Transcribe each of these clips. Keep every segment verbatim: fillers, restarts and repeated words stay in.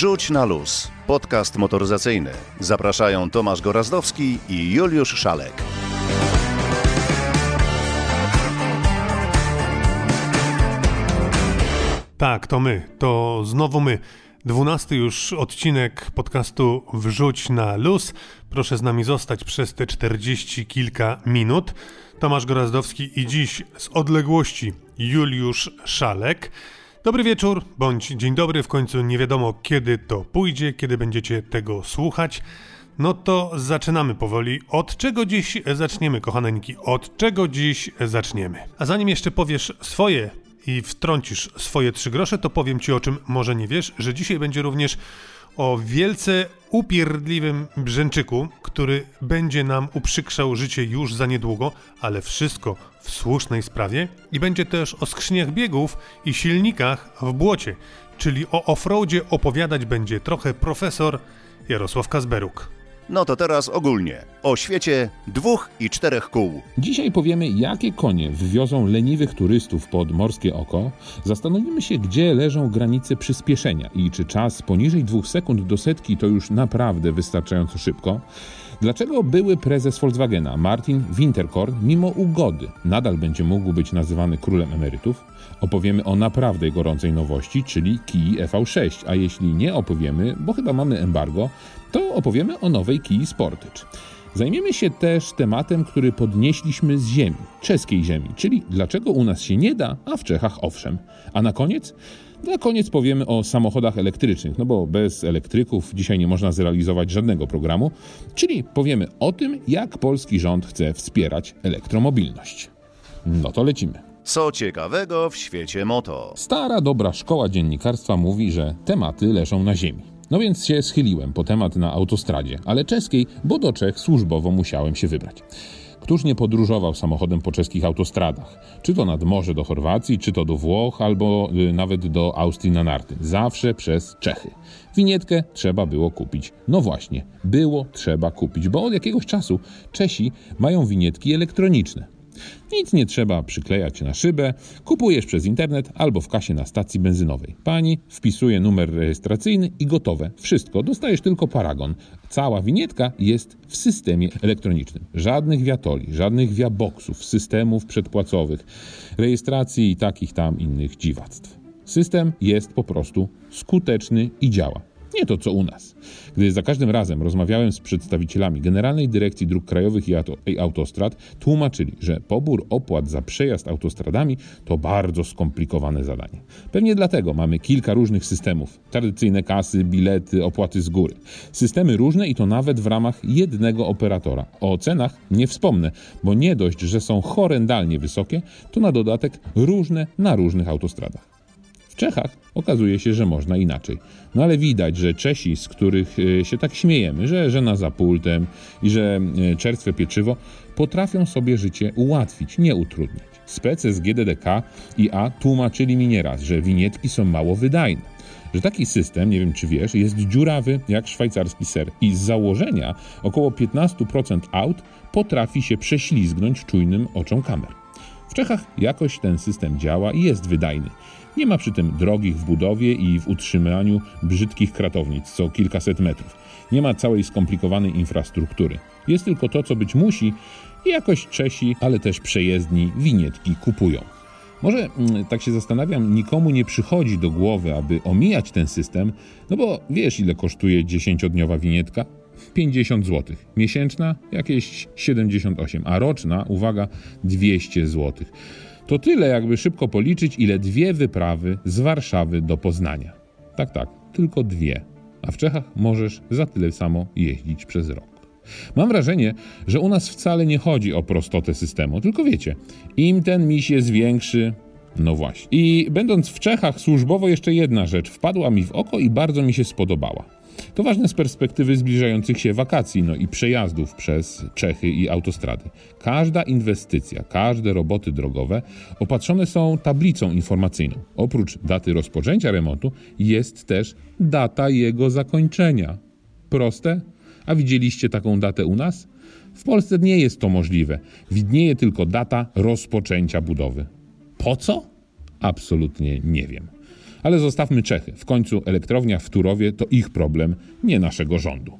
Rzuć na luz. Podcast motoryzacyjny. Zapraszają Tomasz Gorazdowski i Juliusz Szalek. Tak, to my. To znowu my. Dwunasty już odcinek podcastu Wrzuć na luz. Proszę z nami zostać przez te czterdzieści kilka minut. Tomasz Gorazdowski i dziś z odległości Juliusz Szalek. Dobry wieczór, bądź dzień dobry, w końcu nie wiadomo kiedy to pójdzie, kiedy będziecie tego słuchać. No to zaczynamy powoli. Od czego dziś zaczniemy, kochaneńki? Od czego dziś zaczniemy? A zanim jeszcze powiesz swoje i wtrącisz swoje trzy grosze, to powiem ci, o czym może nie wiesz, że dzisiaj będzie również o wielce upierdliwym brzęczyku, który będzie nam uprzykrzał życie już za niedługo, ale wszystko w słusznej sprawie. I będzie też o skrzyniach biegów i silnikach w błocie, czyli o offroadzie opowiadać będzie trochę profesor Jarosław Kasberuk. No to teraz ogólnie o świecie dwóch i czterech kół. Dzisiaj powiemy, jakie konie wywiozą leniwych turystów pod Morskie Oko. Zastanowimy się, gdzie leżą granice przyspieszenia i czy czas poniżej dwóch sekund do setki to już naprawdę wystarczająco szybko. Dlaczego były prezes Volkswagena Martin Winterkorn mimo ugody nadal będzie mógł być nazywany królem emerytów? Opowiemy o naprawdę gorącej nowości, czyli Kii E V sześć, a jeśli nie opowiemy, bo chyba mamy embargo, to opowiemy o nowej Kii Sportage. Zajmiemy się też tematem, który podnieśliśmy z ziemi, czeskiej ziemi, czyli dlaczego u nas się nie da, a w Czechach owszem. A na koniec? Na koniec powiemy o samochodach elektrycznych, no bo bez elektryków dzisiaj nie można zrealizować żadnego programu, czyli powiemy o tym, jak polski rząd chce wspierać elektromobilność. No to lecimy. Co ciekawego w świecie moto? Stara dobra szkoła dziennikarstwa mówi, że tematy leżą na ziemi. No więc się schyliłem po temat na autostradzie, ale czeskiej, bo do Czech służbowo musiałem się wybrać. Któż nie podróżował samochodem po czeskich autostradach? Czy to nad morze do Chorwacji, czy to do Włoch, albo nawet do Austrii na narty. Zawsze przez Czechy. Winietkę trzeba było kupić. No właśnie, było trzeba kupić, bo od jakiegoś czasu Czesi mają winietki elektroniczne. Nic nie trzeba przyklejać na szybę, kupujesz przez internet albo w kasie na stacji benzynowej. Pani wpisuje numer rejestracyjny i gotowe, wszystko, dostajesz tylko paragon. Cała winietka jest w systemie elektronicznym. Żadnych wiatoli, żadnych wiaboksów, systemów przedpłacowych, rejestracji i takich tam innych dziwactw. System jest po prostu skuteczny i działa. Nie to, co u nas. Gdy za każdym razem rozmawiałem z przedstawicielami Generalnej Dyrekcji Dróg Krajowych i Autostrad, tłumaczyli, że pobór opłat za przejazd autostradami to bardzo skomplikowane zadanie. Pewnie dlatego mamy kilka różnych systemów. Tradycyjne kasy, bilety, opłaty z góry. Systemy różne i to nawet w ramach jednego operatora. O cenach nie wspomnę, bo nie dość, że są horrendalnie wysokie, to na dodatek różne na różnych autostradach. W Czechach okazuje się, że można inaczej. No ale widać, że Czesi, z których się tak śmiejemy, że żena za pultem i że czerstwe pieczywo, potrafią sobie życie ułatwić, nie utrudniać. Spece z G D D K i A tłumaczyli mi nieraz, że winietki są mało wydajne. Że taki system, nie wiem czy wiesz, jest dziurawy jak szwajcarski ser i z założenia około piętnaście procent aut potrafi się prześlizgnąć czujnym oczom kamer. W Czechach jakoś ten system działa i jest wydajny. Nie ma przy tym drogich w budowie i w utrzymaniu brzydkich kratownic co kilkaset metrów. Nie ma całej skomplikowanej infrastruktury. Jest tylko to, co być musi i jakoś Czesi, ale też przejezdni winietki kupują. Może, tak się zastanawiam, nikomu nie przychodzi do głowy, aby omijać ten system, no bo wiesz ile kosztuje dziesięciodniowa winietka? pięćdziesiąt złotych. Miesięczna jakieś siedemdziesiąt osiem, a roczna, uwaga, dwieście złotych. To tyle, jakby szybko policzyć, ile dwie wyprawy z Warszawy do Poznania. Tak, tak, tylko dwie. A w Czechach możesz za tyle samo jeździć przez rok. Mam wrażenie, że u nas wcale nie chodzi o prostotę systemu, tylko wiecie, im ten miś jest większy, no właśnie. I będąc w Czechach służbowo jeszcze jedna rzecz wpadła mi w oko i bardzo mi się spodobała. To ważne z perspektywy zbliżających się wakacji, no i przejazdów przez Czechy i autostrady. Każda inwestycja, każde roboty drogowe opatrzone są tablicą informacyjną. Oprócz daty rozpoczęcia remontu jest też data jego zakończenia. Proste? A widzieliście taką datę u nas? W Polsce nie jest to możliwe. Widnieje tylko data rozpoczęcia budowy. Po co? Absolutnie nie wiem. Ale zostawmy Czechy. W końcu elektrownia w Turowie to ich problem, nie naszego rządu.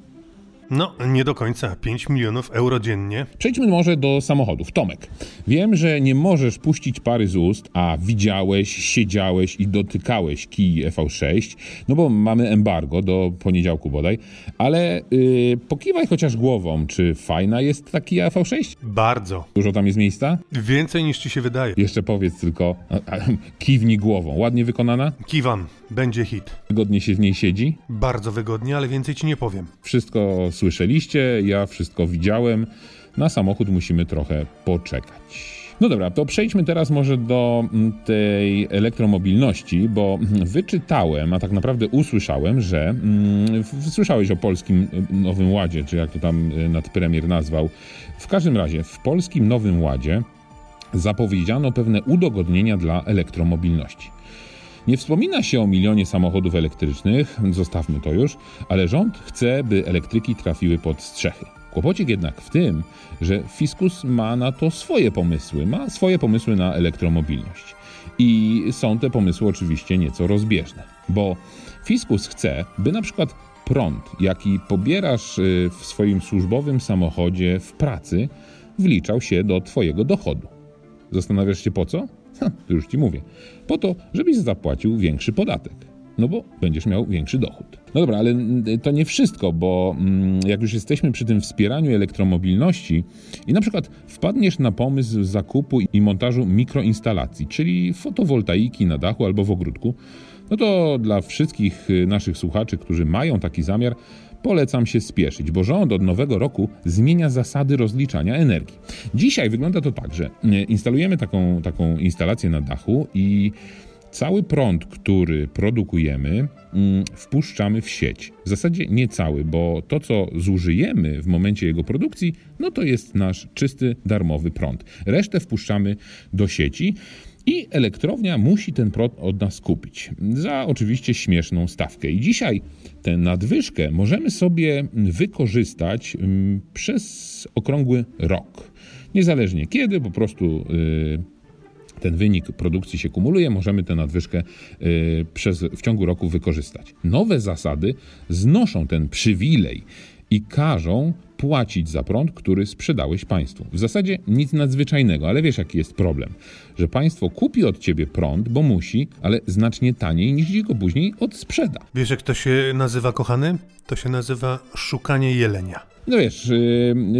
No, nie do końca. pięć milionów euro dziennie. Przejdźmy może do samochodów. Tomek, wiem, że nie możesz puścić pary z ust, a widziałeś, siedziałeś i dotykałeś Kii E V sześć, no bo mamy embargo do poniedziałku bodaj, ale yy, pokiwaj chociaż głową, czy fajna jest ta Kia E V sześć? Bardzo. Dużo tam jest miejsca? Więcej niż ci się wydaje. Jeszcze powiedz tylko, a, a, kiwnij głową. Ładnie wykonana? Kiwam. Będzie hit. Wygodnie się w niej siedzi? Bardzo wygodnie, ale więcej ci nie powiem. Wszystko słyszeliście, ja wszystko widziałem. Na samochód musimy trochę poczekać. No dobra, to przejdźmy teraz może do tej elektromobilności, bo wyczytałem, a tak naprawdę usłyszałem, że mm, słyszałeś o Polskim Nowym Ładzie, czy jak to tam nadpremier nazwał. W każdym razie w Polskim Nowym Ładzie zapowiedziano pewne udogodnienia dla elektromobilności. Nie wspomina się o milionie samochodów elektrycznych, zostawmy to już, ale rząd chce, by elektryki trafiły pod strzechy. Kłopocik jednak w tym, że fiskus ma na to swoje pomysły, ma swoje pomysły na elektromobilność. I są te pomysły oczywiście nieco rozbieżne, bo fiskus chce, by na przykład prąd, jaki pobierasz w swoim służbowym samochodzie w pracy, wliczał się do twojego dochodu. Zastanawiasz się po co? Ha, to już ci mówię. Po to, żebyś zapłacił większy podatek. No bo będziesz miał większy dochód. No dobra, ale to nie wszystko, bo jak już jesteśmy przy tym wspieraniu elektromobilności i na przykład wpadniesz na pomysł zakupu i montażu mikroinstalacji, czyli fotowoltaiki na dachu albo w ogródku, no to dla wszystkich naszych słuchaczy, którzy mają taki zamiar, polecam się spieszyć, bo rząd od nowego roku zmienia zasady rozliczania energii. Dzisiaj wygląda to tak, że instalujemy taką, taką instalację na dachu i cały prąd, który produkujemy, wpuszczamy w sieć. W zasadzie nie cały, bo to, co zużyjemy w momencie jego produkcji, no to jest nasz czysty, darmowy prąd. Resztę wpuszczamy do sieci. I elektrownia musi ten prąd od nas kupić za oczywiście śmieszną stawkę. I dzisiaj tę nadwyżkę możemy sobie wykorzystać przez okrągły rok. Niezależnie kiedy, po prostu ten wynik produkcji się kumuluje, możemy tę nadwyżkę przez, w ciągu roku wykorzystać. Nowe zasady znoszą ten przywilej i każą płacić za prąd, który sprzedałeś państwu. W zasadzie nic nadzwyczajnego, ale wiesz jaki jest problem, że państwo kupi od ciebie prąd, bo musi, ale znacznie taniej niż ci go później odsprzeda. Wiesz jak to się nazywa, kochany? To się nazywa szukanie jelenia. No wiesz,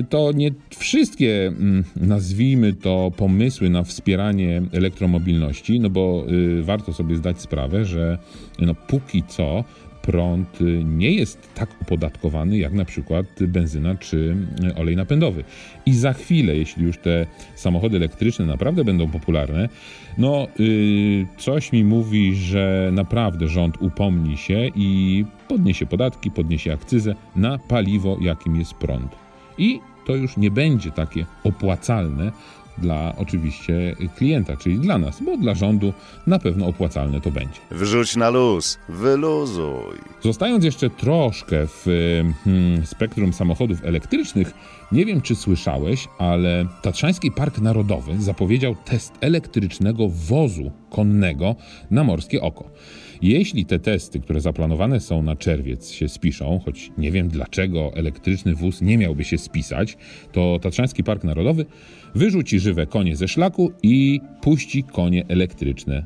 to nie wszystkie, nazwijmy to, pomysły na wspieranie elektromobilności, no bo warto sobie zdać sprawę, że no póki co prąd nie jest tak opodatkowany jak na przykład benzyna czy olej napędowy. I za chwilę, jeśli już te samochody elektryczne naprawdę będą popularne, no yy, coś mi mówi, że naprawdę rząd upomni się i podniesie podatki, podniesie akcyzę na paliwo, jakim jest prąd. I to już nie będzie takie opłacalne dla oczywiście klienta, czyli dla nas, bo dla rządu na pewno opłacalne to będzie. Wrzuć na luz, wyluzuj. Zostając jeszcze troszkę w hmm, spektrum samochodów elektrycznych, nie wiem czy słyszałeś, ale Tatrzański Park Narodowy zapowiedział test elektrycznego wozu konnego na Morskie Oko. Jeśli te testy, które zaplanowane są na czerwiec, się spiszą, choć nie wiem dlaczego elektryczny wóz nie miałby się spisać, to Tatrzański Park Narodowy wyrzuci żywe konie ze szlaku i puści konie elektryczne.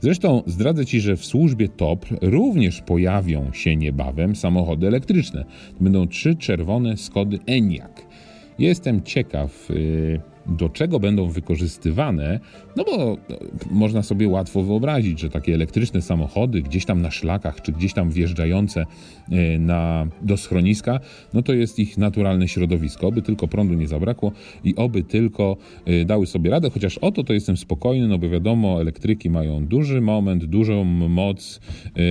Zresztą zdradzę ci, że w służbie T O P R również pojawią się niebawem samochody elektryczne. To będą trzy czerwone Skody Enyaq. Jestem ciekaw, yy, do czego będą wykorzystywane, no bo można sobie łatwo wyobrazić, że takie elektryczne samochody gdzieś tam na szlakach, czy gdzieś tam wjeżdżające na, do schroniska, no to jest ich naturalne środowisko, oby tylko prądu nie zabrakło i oby tylko dały sobie radę, chociaż o to to jestem spokojny, no bo wiadomo, elektryki mają duży moment, dużą moc,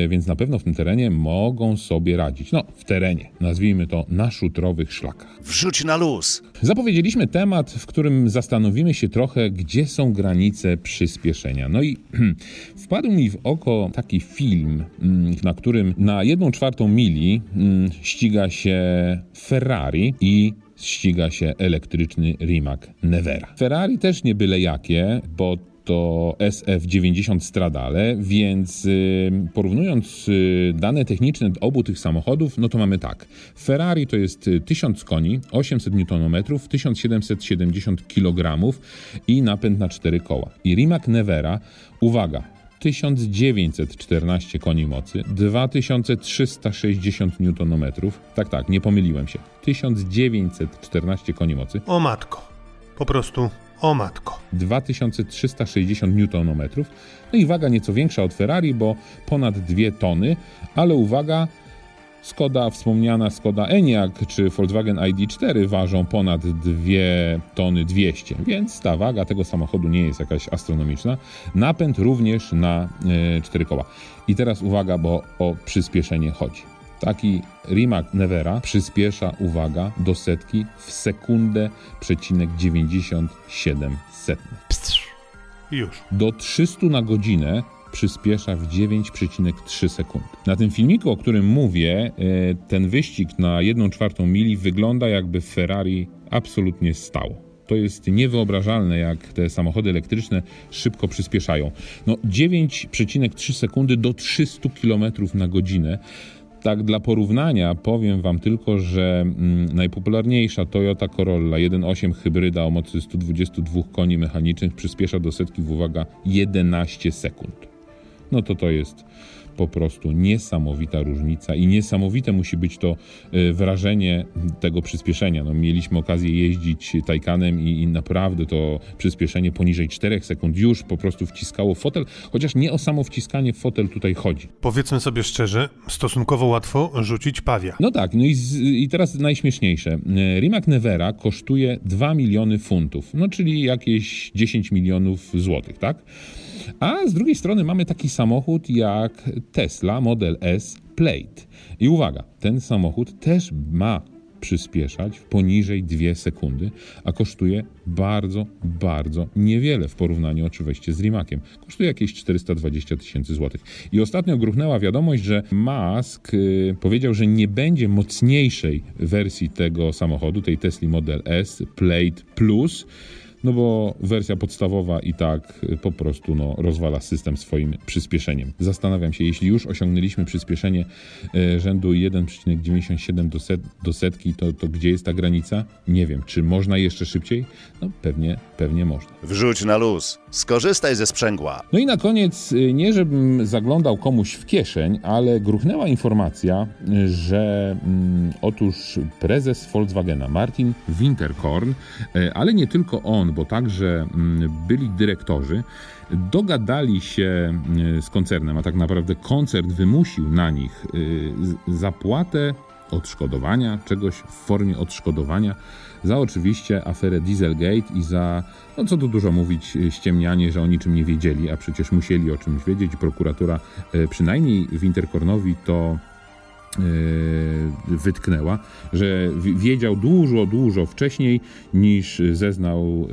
więc na pewno w tym terenie mogą sobie radzić. No, w terenie, nazwijmy to na szutrowych szlakach. Wrzuć na luz! Zapowiedzieliśmy temat, w którym zastanowimy się trochę, gdzie są granice przyspieszenia. No i wpadł mi w oko taki film, na którym na jedną czwartą mili ściga się Ferrari i ściga się elektryczny Rimac Nevera. Ferrari też nie byle jakie, bo to S F dziewięćdziesiąt Stradale, więc porównując dane techniczne obu tych samochodów, no to mamy tak. Ferrari to jest tysiąc koni, osiemset niutonometrów, tysiąc siedemset siedemdziesiąt kilogramów i napęd na cztery koła. I Rimac Nevera, uwaga, tysiąc dziewięćset czternaście koni mocy, dwa tysiące trzysta sześćdziesiąt niutonometrów. Tak, tak, nie pomyliłem się. tysiąc dziewięćset czternaście koni mocy. O matko, po prostu o matko. dwa tysiące trzysta sześćdziesiąt niutonometrów. No i waga nieco większa od Ferrari, bo ponad dwie tony, ale uwaga, Skoda, wspomniana Skoda Enyaq czy Volkswagen I D cztery ważą ponad dwie tony dwieście, więc ta waga tego samochodu nie jest jakaś astronomiczna. Napęd również na yy, cztery koła. I teraz uwaga, bo o przyspieszenie chodzi. Taki Rimac Nevera przyspiesza, uwaga, do setki w sekundę przecinek dziewięćdziesiąt siedem setnych. Już. Do trzystu na godzinę przyspiesza w dziewięć przecinek trzy sekundy. Na tym filmiku, o którym mówię, ten wyścig na jedną czwartą mili wygląda, jakby Ferrari absolutnie stało. To jest niewyobrażalne, jak te samochody elektryczne szybko przyspieszają. No, dziewięć przecinek trzy sekundy do trzystu kilometrów na godzinę. Tak dla porównania powiem Wam tylko, że mm, najpopularniejsza Toyota Corolla jeden osiem hybryda o mocy sto dwadzieścia dwa koni mechanicznych przyspiesza do setki w, uwaga, jedenaście sekund. No to to jest po prostu niesamowita różnica i niesamowite musi być to y, wrażenie tego przyspieszenia. No, mieliśmy okazję jeździć Taycanem i, i naprawdę to przyspieszenie poniżej czterech sekund już po prostu wciskało w fotel, chociaż nie o samo wciskanie w fotel tutaj chodzi. Powiedzmy sobie szczerze, stosunkowo łatwo rzucić pawia. No tak, no i, z, i teraz najśmieszniejsze. Rimac Nevera kosztuje dwa miliony funtów, no czyli jakieś dziesięć milionów złotych, tak? A z drugiej strony mamy taki samochód jak Tesla Model S Plaid. I uwaga, ten samochód też ma przyspieszać poniżej dwie sekundy, a kosztuje bardzo, bardzo niewiele w porównaniu oczywiście z Rimakiem. Kosztuje jakieś czterysta dwadzieścia tysięcy złotych. I ostatnio gruchnęła wiadomość, że Musk yy, powiedział, że nie będzie mocniejszej wersji tego samochodu, tej Tesli Model S Plaid Plus, no bo wersja podstawowa i tak po prostu no, rozwala system swoim przyspieszeniem. Zastanawiam się, jeśli już osiągnęliśmy przyspieszenie rzędu jeden przecinek dziewięćdziesiąt siedem do, set, do setki, to, to gdzie jest ta granica? Nie wiem. Czy można jeszcze szybciej? No pewnie, pewnie można. Wrzuć na luz. Skorzystaj ze sprzęgła. No i na koniec, nie żebym zaglądał komuś w kieszeń, ale gruchnęła informacja, że mm, otóż prezes Volkswagena Martin Winterkorn, ale nie tylko on, bo także byli dyrektorzy, dogadali się z koncernem, a tak naprawdę koncern wymusił na nich zapłatę odszkodowania, czegoś w formie odszkodowania za oczywiście aferę Dieselgate i za, no co tu dużo mówić, ściemnianie, że o niczym nie wiedzieli, a przecież musieli o czymś wiedzieć. Prokuratura przynajmniej Winterkornowi to wytknęła, że wiedział dużo, dużo wcześniej niż zeznał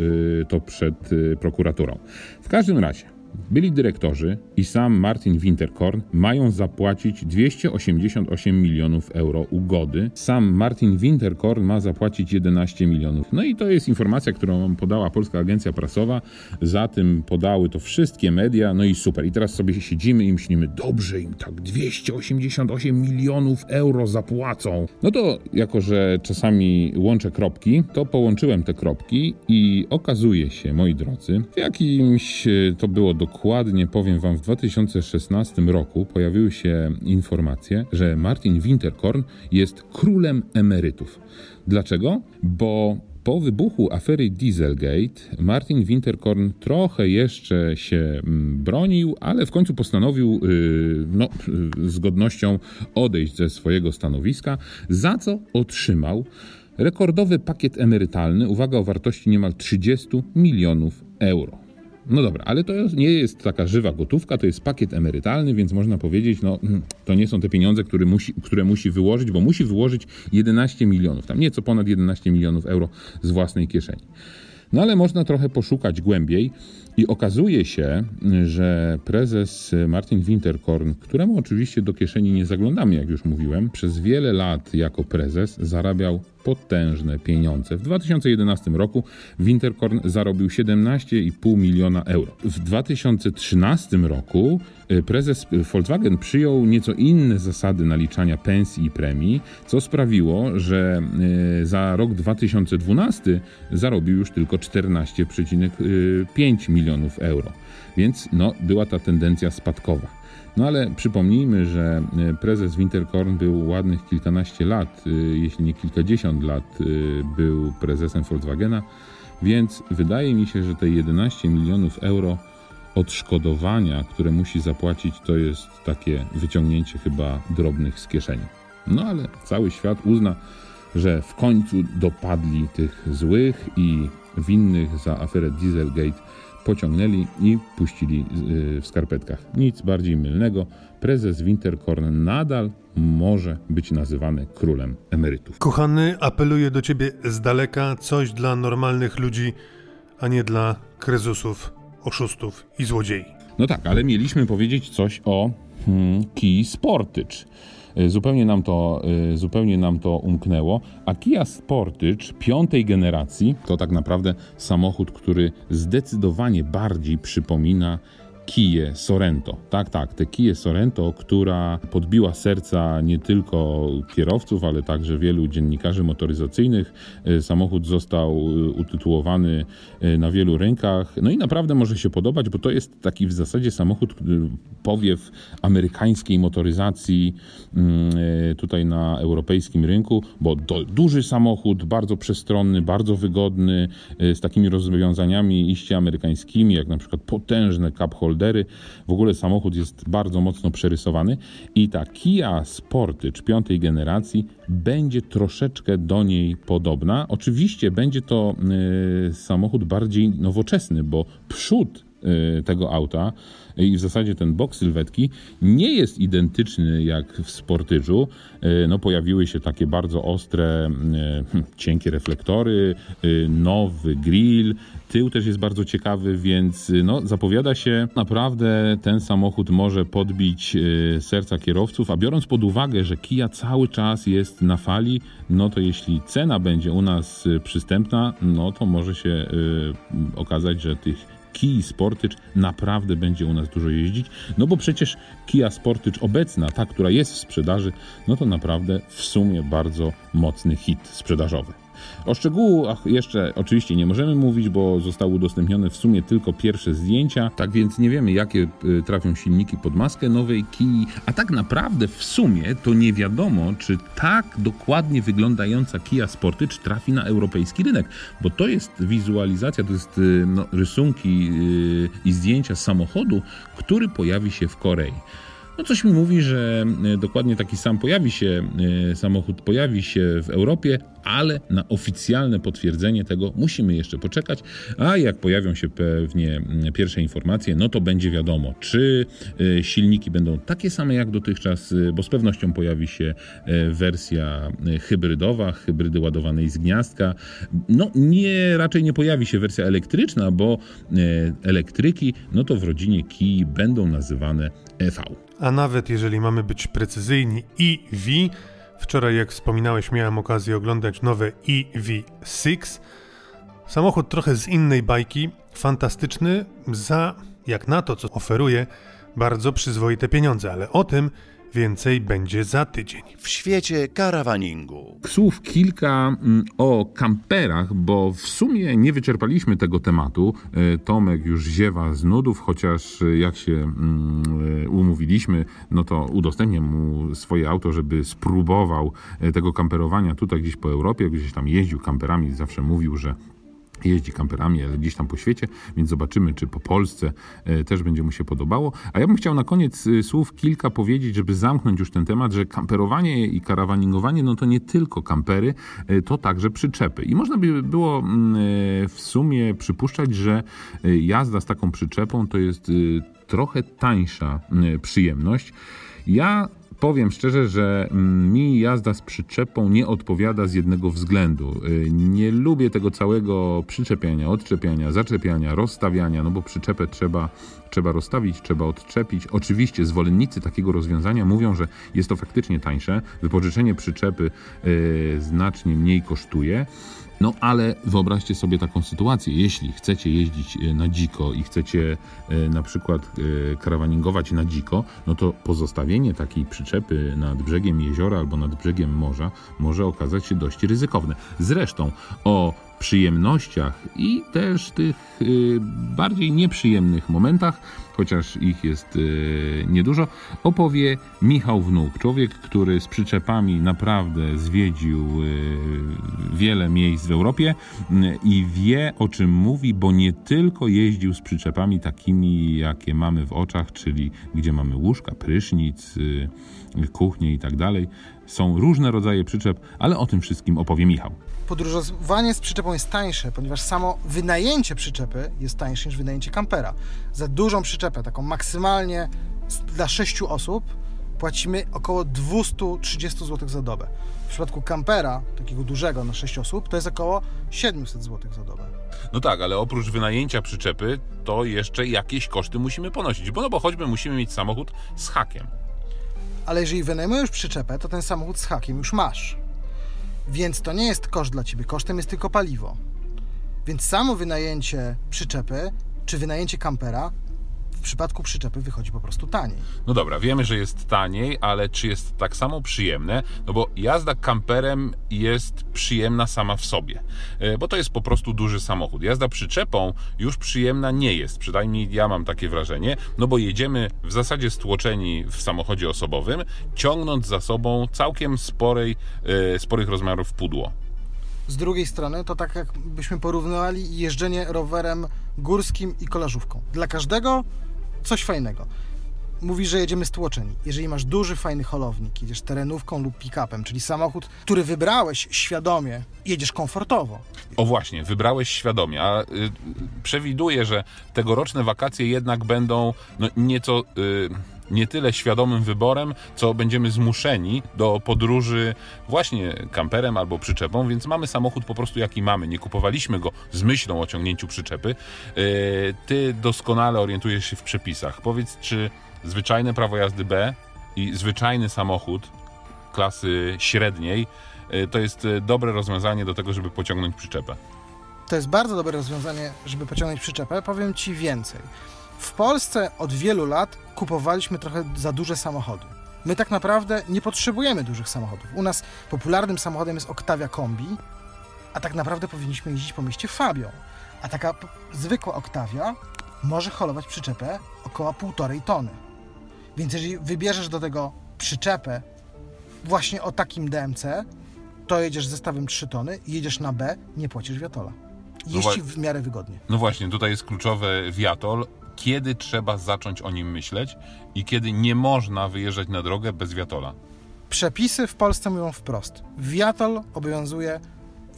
to przed prokuraturą. W każdym razie byli dyrektorzy i sam Martin Winterkorn mają zapłacić dwieście osiemdziesiąt osiem milionów euro ugody. Sam Martin Winterkorn ma zapłacić jedenaście milionów. No i to jest informacja, którą podała Polska Agencja Prasowa. Za tym podały to wszystkie media. No i super. I teraz sobie siedzimy i myślimy, dobrze im tak dwieście osiemdziesiąt osiem milionów euro zapłacą. No to jako, że czasami łączę kropki, to połączyłem te kropki i okazuje się, moi drodzy, w jakimś to było dokładnie, powiem Wam, w dwa tysiące szesnastym roku pojawiły się informacje, że Martin Winterkorn jest królem emerytów. Dlaczego? Bo po wybuchu afery Dieselgate Martin Winterkorn trochę jeszcze się bronił, ale w końcu postanowił no, z godnością odejść ze swojego stanowiska, za co otrzymał rekordowy pakiet emerytalny, uwaga, o wartości niemal trzydziestu milionów euro. No dobra, ale to nie jest taka żywa gotówka, to jest pakiet emerytalny, więc można powiedzieć, no to nie są te pieniądze, które musi, które musi wyłożyć, bo musi wyłożyć jedenaście milionów, tam nieco ponad jedenaście milionów euro z własnej kieszeni. No ale można trochę poszukać głębiej i okazuje się, że prezes Martin Winterkorn, któremu oczywiście do kieszeni nie zaglądamy, jak już mówiłem, przez wiele lat jako prezes zarabiał potężne pieniądze. W dwa tysiące jedenastym roku Winterkorn zarobił siedemnaście i pół miliona euro. W dwa tysiące trzynastym roku prezes Volkswagen przyjął nieco inne zasady naliczania pensji i premii, co sprawiło, że za rok dwa tysiące dwunastym zarobił już tylko czternaście i pięć dziesiątych milionów euro. Więc no, była ta tendencja spadkowa. No ale przypomnijmy, że prezes Winterkorn był ładnych kilkanaście lat, jeśli nie kilkadziesiąt lat był prezesem Volkswagena, więc wydaje mi się, że te jedenaście milionów euro odszkodowania, które musi zapłacić, to jest takie wyciągnięcie chyba drobnych z kieszeni. No ale cały świat uzna, że w końcu dopadli tych złych i winnych za aferę Dieselgate pociągnęli i puścili w skarpetkach. Nic bardziej mylnego, prezes Winterkorn nadal może być nazywany królem emerytów. Kochany, apeluję do ciebie z daleka, coś dla normalnych ludzi, a nie dla krezusów, oszustów i złodziei. No tak, ale mieliśmy powiedzieć coś o hmm, Kii Sportage. Zupełnie nam, to, zupełnie nam to umknęło, a Kia Sportage piątej generacji to tak naprawdę samochód, który zdecydowanie bardziej przypomina Kię Sorento. Tak, tak, tę Kię Sorento, która podbiła serca nie tylko kierowców, ale także wielu dziennikarzy motoryzacyjnych. Samochód został utytułowany na wielu rynkach. No i naprawdę może się podobać, bo to jest taki w zasadzie samochód, powiew amerykańskiej motoryzacji tutaj na europejskim rynku, bo do, duży samochód, bardzo przestronny, bardzo wygodny, z takimi rozwiązaniami iście amerykańskimi, jak na przykład potężne cup holdery. W ogóle samochód jest bardzo mocno przerysowany i ta Kia Sportage piątej generacji będzie troszeczkę do niej podobna. Oczywiście będzie to y, samochód bardziej nowoczesny, bo przód y, tego auta i w zasadzie ten bok sylwetki nie jest identyczny jak w Sportage'u. No, pojawiły się takie bardzo ostre, cienkie reflektory, nowy grill, tył też jest bardzo ciekawy, więc no, zapowiada się naprawdę ten samochód może podbić serca kierowców, a biorąc pod uwagę, że Kia cały czas jest na fali, no to jeśli cena będzie u nas przystępna, no to może się okazać, że tych Kia Sportage naprawdę będzie u nas dużo jeździć, no bo przecież Kia Sportage obecna, ta, która jest w sprzedaży, no to naprawdę w sumie bardzo mocny hit sprzedażowy. O szczegółach jeszcze oczywiście nie możemy mówić, bo zostały udostępnione w sumie tylko pierwsze zdjęcia, tak więc nie wiemy, jakie trafią silniki pod maskę nowej Kii, a tak naprawdę w sumie to nie wiadomo, czy tak dokładnie wyglądająca Kia Sportage trafi na europejski rynek, bo to jest wizualizacja, to jest no, rysunki i zdjęcia samochodu, który pojawi się w Korei. No coś mi mówi, że dokładnie taki sam pojawi się, samochód pojawi się w Europie, ale na oficjalne potwierdzenie tego musimy jeszcze poczekać, a jak pojawią się pewnie pierwsze informacje, no to będzie wiadomo, czy silniki będą takie same jak dotychczas, bo z pewnością pojawi się wersja hybrydowa, hybrydy ładowanej z gniazdka. No nie, raczej nie pojawi się wersja elektryczna, bo elektryki, no to w rodzinie Kii będą nazywane E V. A nawet jeżeli mamy być precyzyjni, E V, wczoraj jak wspominałeś miałem okazję oglądać nowe E V sześć, samochód trochę z innej bajki, fantastyczny za, jak na to co oferuje, bardzo przyzwoite pieniądze, ale o tym więcej będzie za tydzień. W świecie karawaningu. Słów kilka o kamperach, bo w sumie nie wyczerpaliśmy tego tematu. Tomek już ziewa z nudów, chociaż jak się umówiliśmy, no to udostępnię mu swoje auto, żeby spróbował tego kamperowania tutaj gdzieś po Europie, gdzieś tam jeździł kamperami, zawsze mówił, że jeździ kamperami, ale gdzieś tam po świecie, więc zobaczymy, czy po Polsce też będzie mu się podobało. A ja bym chciał na koniec słów kilka powiedzieć, żeby zamknąć już ten temat, że kamperowanie i karawaningowanie, no to nie tylko kampery, to także przyczepy. I można by było w sumie przypuszczać, że jazda z taką przyczepą to jest trochę tańsza przyjemność. Ja powiem szczerze, że mi jazda z przyczepą nie odpowiada z jednego względu. Nie lubię tego całego przyczepiania, odczepiania, zaczepiania, rozstawiania, no bo przyczepę trzeba trzeba rozstawić, trzeba odczepić. Oczywiście zwolennicy takiego rozwiązania mówią, że jest to faktycznie tańsze, wypożyczenie przyczepy yy, znacznie mniej kosztuje. No ale wyobraźcie sobie taką sytuację, jeśli chcecie jeździć na dziko i chcecie na przykład karawaningować na dziko, no to pozostawienie takiej przyczepy nad brzegiem jeziora albo nad brzegiem morza może okazać się dość ryzykowne. Zresztą o przyjemnościach i też tych bardziej nieprzyjemnych momentach, chociaż ich jest niedużo, opowie Michał Wnuk, człowiek, który z przyczepami naprawdę zwiedził wiele miejsc w Europie i wie, o czym mówi, bo nie tylko jeździł z przyczepami takimi, jakie mamy w oczach, czyli gdzie mamy łóżka, prysznic, kuchnię i tak dalej. Są różne rodzaje przyczep, ale o tym wszystkim opowie Michał. Podróżowanie z przyczepą jest tańsze, ponieważ samo wynajęcie przyczepy jest tańsze niż wynajęcie kampera. Za dużą przyczepę, taką maksymalnie dla sześciu osób, płacimy około dwieście trzydzieści złotych za dobę. W przypadku kampera, takiego dużego na sześć osób, to jest około siedemset złotych za dobę. No tak, ale oprócz wynajęcia przyczepy, to jeszcze jakieś koszty musimy ponosić, bo no bo choćby musimy mieć samochód z hakiem. Ale jeżeli wynajmujesz przyczepę, to ten samochód z hakiem już masz. Więc to nie jest koszt dla Ciebie, kosztem jest tylko paliwo. Więc samo wynajęcie przyczepy, czy wynajęcie kampera, w przypadku przyczepy wychodzi po prostu taniej. No dobra, wiemy, że jest taniej, ale czy jest tak samo przyjemne? No bo jazda kamperem jest przyjemna sama w sobie, bo to jest po prostu duży samochód. Jazda przyczepą już przyjemna nie jest, przynajmniej ja mam takie wrażenie, no bo jedziemy w zasadzie stłoczeni w samochodzie osobowym, ciągnąc za sobą całkiem sporej, sporych rozmiarów pudło. Z drugiej strony to tak jakbyśmy porównali jeżdżenie rowerem górskim i kolażówką. Dla każdego coś fajnego. Mówisz, że jedziemy stłoczeni. Jeżeli masz duży, fajny holownik, jedziesz terenówką lub pick-upem, czyli samochód, który wybrałeś świadomie, jedziesz komfortowo. O właśnie, wybrałeś świadomie, a y, przewiduję, że tegoroczne wakacje jednak będą no, nieco... Y, nie tyle świadomym wyborem, co będziemy zmuszeni do podróży właśnie kamperem albo przyczepą, więc mamy samochód po prostu jaki mamy. Nie kupowaliśmy go z myślą o ciągnięciu przyczepy. Ty doskonale orientujesz się w przepisach. Powiedz, czy zwyczajne prawo jazdy B i zwyczajny samochód klasy średniej to jest dobre rozwiązanie do tego, żeby pociągnąć przyczepę? To jest bardzo dobre rozwiązanie, żeby pociągnąć przyczepę. Powiem Ci więcej. W Polsce od wielu lat kupowaliśmy trochę za duże samochody. My tak naprawdę nie potrzebujemy dużych samochodów. U nas popularnym samochodem jest Octavia Kombi, a tak naprawdę powinniśmy jeździć po mieście Fabią. A taka zwykła Octavia może holować przyczepę około półtorej tony. Więc jeżeli wybierzesz do tego przyczepę właśnie o takim D M C, to jedziesz z zestawem trzy tony, jedziesz na B, nie płacisz wiatola. Jeździ w miarę wygodnie. No właśnie, tutaj jest kluczowe wiatol. Kiedy trzeba zacząć o nim myśleć i kiedy nie można wyjeżdżać na drogę bez wiatola? Przepisy w Polsce mówią wprost. Wiatol obowiązuje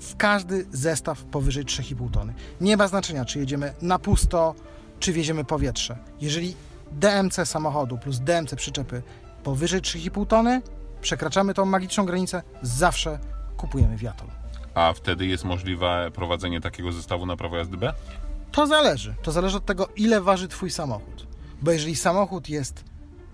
w każdy zestaw powyżej trzy i pół tony. Nie ma znaczenia, czy jedziemy na pusto, czy wieziemy powietrze. Jeżeli D M C samochodu plus D M C przyczepy powyżej trzy i pół tony, przekraczamy tą magiczną granicę, zawsze kupujemy wiatol. A wtedy jest możliwe prowadzenie takiego zestawu na prawo jazdy B? To zależy. To zależy od tego, ile waży Twój samochód. Bo jeżeli samochód jest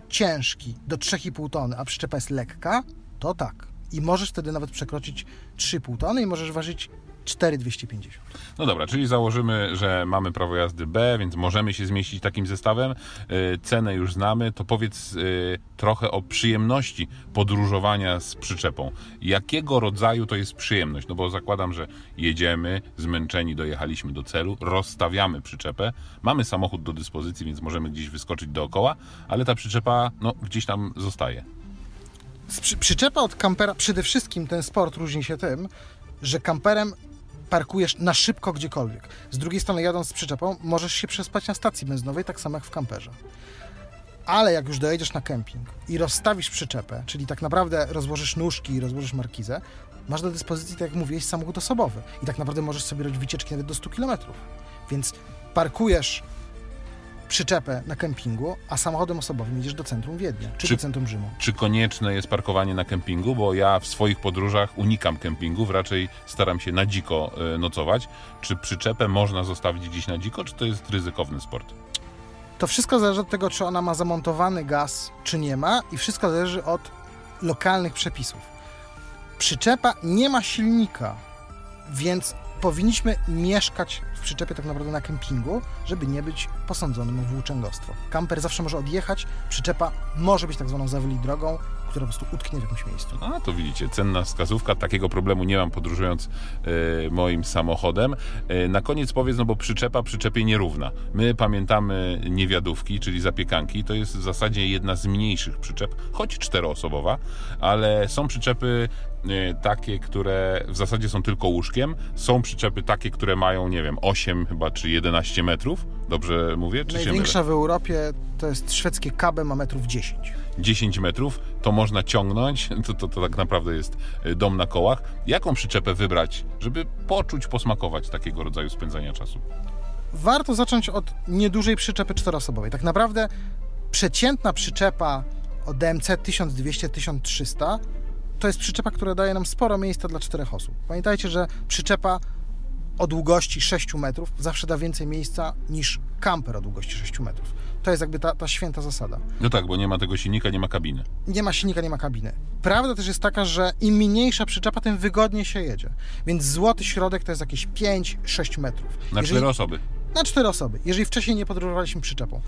ciężki do trzy i pół tony, a przyczepa jest lekka, to tak. I możesz wtedy nawet przekroczyć trzy i pół tony i możesz ważyć cztery dwieście pięćdziesiąt. No dobra, czyli założymy, że mamy prawo jazdy B, więc możemy się zmieścić takim zestawem. Yy, cenę już znamy, to powiedz yy, trochę o przyjemności podróżowania z przyczepą. Jakiego rodzaju to jest przyjemność? No bo zakładam, że jedziemy, zmęczeni dojechaliśmy do celu, rozstawiamy przyczepę, mamy samochód do dyspozycji, więc możemy gdzieś wyskoczyć dookoła, ale ta przyczepa no, gdzieś tam zostaje. Przy, przyczepa od kampera, przede wszystkim ten sport różni się tym, że kamperem parkujesz na szybko gdziekolwiek. Z drugiej strony, jadąc z przyczepą, możesz się przespać na stacji benzynowej, tak samo jak w kamperze. Ale jak już dojedziesz na kemping i rozstawisz przyczepę, czyli tak naprawdę rozłożysz nóżki i rozłożysz markizę, masz do dyspozycji, tak jak mówiłeś, samochód osobowy. I tak naprawdę możesz sobie robić wycieczki nawet do stu kilometrów. Więc parkujesz przyczepę na kempingu, a samochodem osobowym jedziesz do centrum Wiednia, czy, czy do centrum Rzymu. Czy konieczne jest parkowanie na kempingu? Bo ja w swoich podróżach unikam kempingów, raczej staram się na dziko nocować. Czy przyczepę można zostawić gdzieś na dziko, czy to jest ryzykowny sport? To wszystko zależy od tego, czy ona ma zamontowany gaz, czy nie ma, i wszystko zależy od lokalnych przepisów. Przyczepa nie ma silnika, więc powinniśmy mieszkać w przyczepie tak naprawdę na kempingu, żeby nie być posądzonym o włóczęgostwo. Kamper zawsze może odjechać, przyczepa może być tak zwaną zawyli drogą, która po prostu utknie w jakimś miejscu. A, to widzicie, cenna wskazówka. Takiego problemu nie mam, podróżując y, moim samochodem. Y, na koniec powiedz, no bo przyczepa przyczepie nierówna. My pamiętamy niewiadówki, czyli zapiekanki. To jest w zasadzie jedna z mniejszych przyczep, choć czteroosobowa, ale są przyczepy y, takie, które w zasadzie są tylko łóżkiem. Są przyczepy takie, które mają, nie wiem, osiem chyba, czy jedenaście metrów. Dobrze mówię? Czy największa się mylę? W Europie to jest szwedzkie Kabe, ma metrów dziesięć. dziesięć metrów, to można ciągnąć, to, to, to tak naprawdę jest dom na kołach. Jaką przyczepę wybrać, żeby poczuć, posmakować takiego rodzaju spędzania czasu? Warto zacząć od niedużej przyczepy czteroosobowej. Tak naprawdę przeciętna przyczepa o D M C tysiąc dwieście do tysiąc trzystu to jest przyczepa, która daje nam sporo miejsca dla czterech osób. Pamiętajcie, że przyczepa o długości sześciu metrów zawsze da więcej miejsca niż kamper o długości sześciu metrów. To jest jakby ta, ta święta zasada. No tak, bo nie ma tego silnika, nie ma kabiny. Nie ma silnika, nie ma kabiny. Prawda też jest taka, że im mniejsza przyczepa, tym wygodnie się jedzie. Więc złoty środek to jest jakieś pięć sześć metrów. Na cztery osoby. Na cztery osoby. Jeżeli wcześniej nie podróżowaliśmy przyczepą.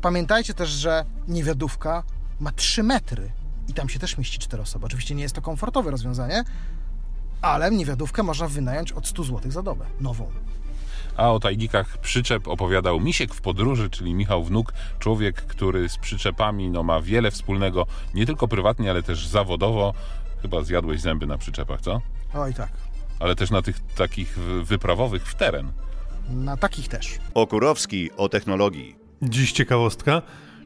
Pamiętajcie też, że niewiadówka ma trzy metry i tam się też mieści cztery osoby. Oczywiście nie jest to komfortowe rozwiązanie, ale niewiadówkę można wynająć od stu złotych za dobę, nową. A o tajnikach przyczep opowiadał Misiek w podróży, czyli Michał Wnuk, człowiek, który z przyczepami no, ma wiele wspólnego, nie tylko prywatnie, ale też zawodowo. Chyba zjadłeś zęby na przyczepach, co? Oj tak. Ale też na tych takich wyprawowych w teren. Na takich też. Okurowski o technologii. Dziś ciekawostka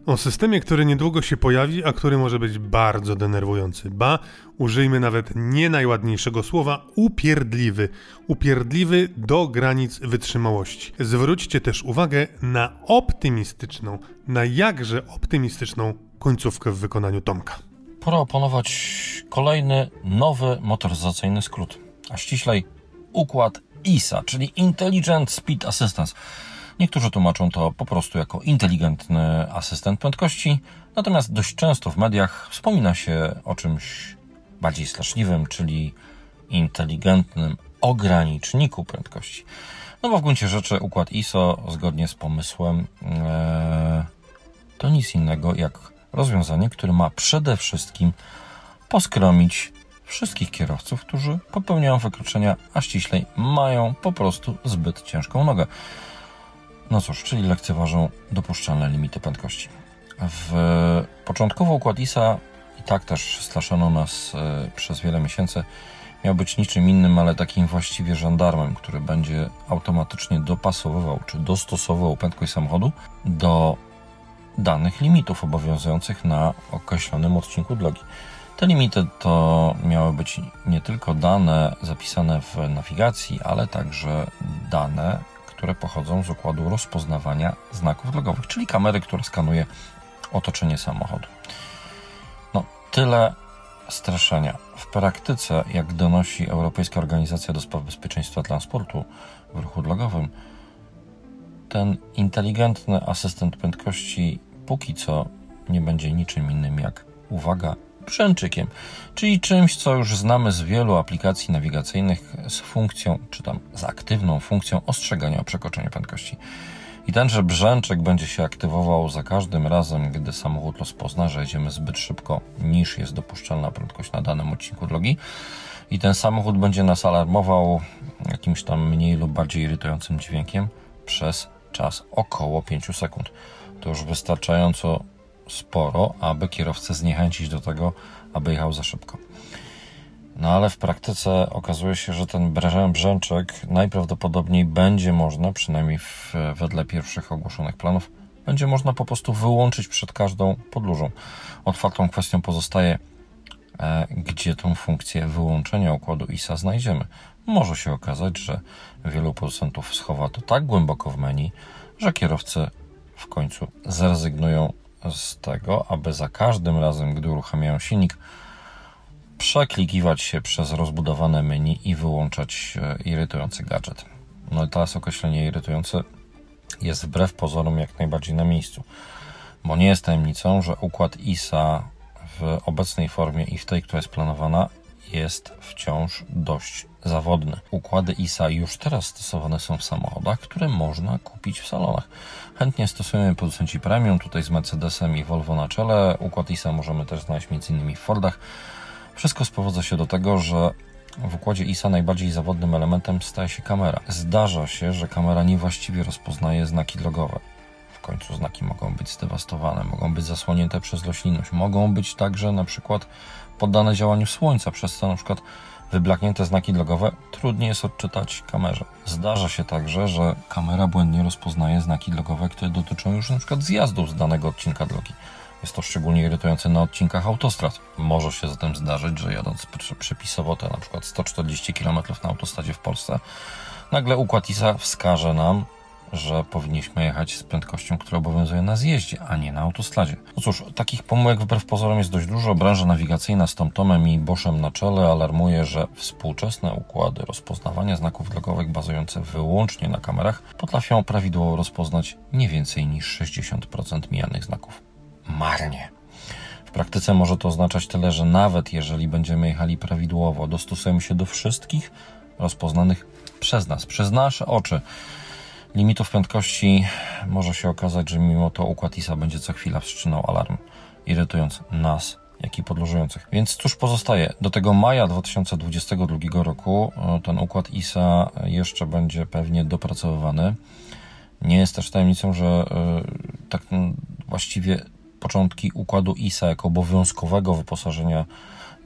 o systemie, który niedługo się pojawi, a który może być bardzo denerwujący. Ba, użyjmy nawet nie najładniejszego słowa, upierdliwy. Upierdliwy do granic wytrzymałości. Zwróćcie też uwagę na optymistyczną, na jakże optymistyczną końcówkę w wykonaniu Tomka. Pora opanować kolejny, nowy motoryzacyjny skrót, a ściślej układ I S A, czyli Intelligent Speed Assistance. Niektórzy tłumaczą to po prostu jako inteligentny asystent prędkości, natomiast dość często w mediach wspomina się o czymś bardziej straszliwym, czyli inteligentnym ograniczniku prędkości. No bo w gruncie rzeczy układ I S O, zgodnie z pomysłem, e, to nic innego jak rozwiązanie, które ma przede wszystkim poskromić wszystkich kierowców, którzy popełniają wykroczenia, a ściślej mają po prostu zbyt ciężką nogę. No cóż, czyli lekceważą dopuszczalne limity prędkości. W początkowo układ I S A, i tak też straszono nas przez wiele miesięcy, miał być niczym innym, ale takim właściwie żandarmem, który będzie automatycznie dopasowywał czy dostosowywał prędkość samochodu do danych limitów obowiązujących na określonym odcinku drogi. Te limity to miały być nie tylko dane zapisane w nawigacji, ale także dane, które pochodzą z układu rozpoznawania znaków drogowych, czyli kamery, która skanuje otoczenie samochodu. No, tyle straszenia. W praktyce, jak donosi Europejska Organizacja do Spraw Bezpieczeństwa Transportu w ruchu drogowym, ten inteligentny asystent prędkości póki co nie będzie niczym innym jak, uwaga, brzęczykiem, czyli czymś, co już znamy z wielu aplikacji nawigacyjnych z funkcją, czy tam z aktywną funkcją ostrzegania o przekroczeniu prędkości. I tenże brzęczyk będzie się aktywował za każdym razem, gdy samochód rozpozna, że jedziemy zbyt szybko, niż jest dopuszczalna prędkość na danym odcinku drogi. I ten samochód będzie nas alarmował jakimś tam mniej lub bardziej irytującym dźwiękiem przez czas około pięciu sekund. To już wystarczająco sporo, aby kierowcę zniechęcić do tego, aby jechał za szybko. No ale w praktyce okazuje się, że ten brzęczek najprawdopodobniej będzie można, przynajmniej w, wedle pierwszych ogłoszonych planów, będzie można po prostu wyłączyć przed każdą podróżą. Otwartą kwestią pozostaje, e, gdzie tą funkcję wyłączenia układu I S A znajdziemy. Może się okazać, że wielu producentów schowa to tak głęboko w menu, że kierowcy w końcu zrezygnują z tego, aby za każdym razem, gdy uruchamiają silnik, przeklikiwać się przez rozbudowane menu i wyłączać irytujący gadżet. No i teraz określenie irytujący jest wbrew pozorom jak najbardziej na miejscu. Bo nie jest tajemnicą, że układ I S A w obecnej formie i w tej, która jest planowana, jest wciąż dość zawodny. Układy I S A już teraz stosowane są w samochodach, które można kupić w salonach. Chętnie stosujemy producenci premium, tutaj z Mercedesem i Volvo na czele. Układ I S A możemy też znaleźć między innymi w Fordach. Wszystko sprowadza się do tego, że w układzie I S A najbardziej zawodnym elementem staje się kamera. Zdarza się, że kamera niewłaściwie rozpoznaje znaki drogowe. W końcu znaki mogą być zdewastowane, mogą być zasłonięte przez roślinność, mogą być także na przykład poddane działaniu słońca, przez co na przykład wyblaknięte znaki drogowe trudniej jest odczytać kamerze. Zdarza się także, że kamera błędnie rozpoznaje znaki drogowe, które dotyczą już na przykład zjazdów z danego odcinka drogi. Jest to szczególnie irytujące na odcinkach autostrad. Może się zatem zdarzyć, że jadąc przepisowo te na przykład sto czterdzieści kilometrów na autostradzie w Polsce, nagle układ I S A wskaże nam, że powinniśmy jechać z prędkością, która obowiązuje na zjeździe, a nie na autostradzie. No cóż, takich pomyłek wbrew pozorom jest dość dużo. Branża nawigacyjna z TomTomem i Boschem na czele alarmuje, że współczesne układy rozpoznawania znaków drogowych bazujące wyłącznie na kamerach potrafią prawidłowo rozpoznać nie więcej niż sześćdziesiąt procent mijanych znaków. Marnie. W praktyce może to oznaczać tyle, że nawet jeżeli będziemy jechali prawidłowo, dostosujemy się do wszystkich rozpoznanych przez nas, przez nasze oczy limitów prędkości, może się okazać, że mimo to układ I S A będzie co chwila wstrzynał alarm, irytując nas, jak i podróżujących. Więc cóż pozostaje? Do tego maja dwa tysiące dwudziestego drugiego roku ten układ I S A jeszcze będzie pewnie dopracowywany. Nie jest też tajemnicą, że yy, tak właściwie początki układu I S A jako obowiązkowego wyposażenia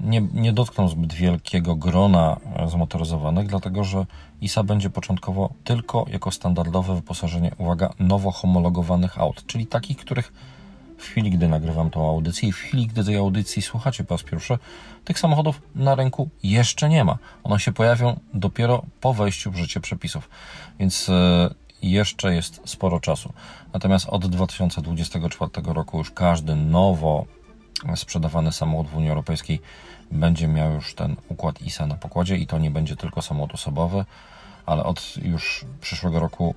nie, nie dotkną zbyt wielkiego grona zmotoryzowanych, dlatego że I S A będzie początkowo tylko jako standardowe wyposażenie, uwaga, nowo homologowanych aut, czyli takich, których w chwili, gdy nagrywam tą audycję i w chwili, gdy tej audycji słuchacie po raz pierwszy, tych samochodów na rynku jeszcze nie ma. One się pojawią dopiero po wejściu w życie przepisów, więc yy, jeszcze jest sporo czasu. Natomiast od dwa tysiące dwudziestego czwartego roku już każdy nowo sprzedawany samochód w Unii Europejskiej będzie miał już ten układ I S A na pokładzie i to nie będzie tylko samochód osobowy, ale od już przyszłego roku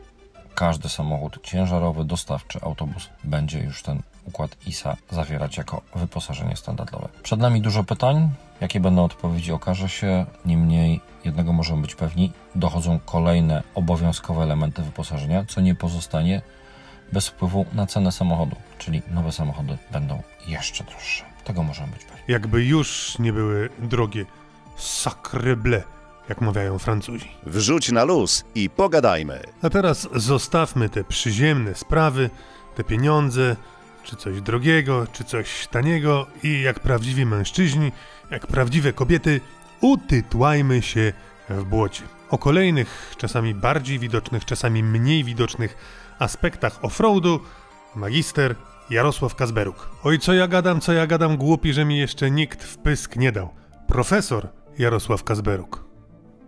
każdy samochód ciężarowy, dostawczy, autobus będzie już ten układ I S A zawierać jako wyposażenie standardowe. Przed nami dużo pytań. Jakie będą odpowiedzi, okaże się. Niemniej jednego możemy być pewni. Dochodzą kolejne obowiązkowe elementy wyposażenia, co nie pozostanie bez wpływu na cenę samochodu. Czyli nowe samochody będą jeszcze droższe. Tego możemy być pewni. Jakby już nie były drogie. Sacre bleu, jak mawiają Francuzi. Wrzuć na luz i pogadajmy. A teraz zostawmy te przyziemne sprawy, te pieniądze, czy coś drogiego, czy coś taniego i jak prawdziwi mężczyźni, jak prawdziwe kobiety, utytłajmy się w błocie. O kolejnych, czasami bardziej widocznych, czasami mniej widocznych aspektach offroadu magister Jarosław Kasberuk. Oj, co ja gadam, co ja gadam, głupi, że mi jeszcze nikt w pysk nie dał. Profesor Jarosław Kasberuk.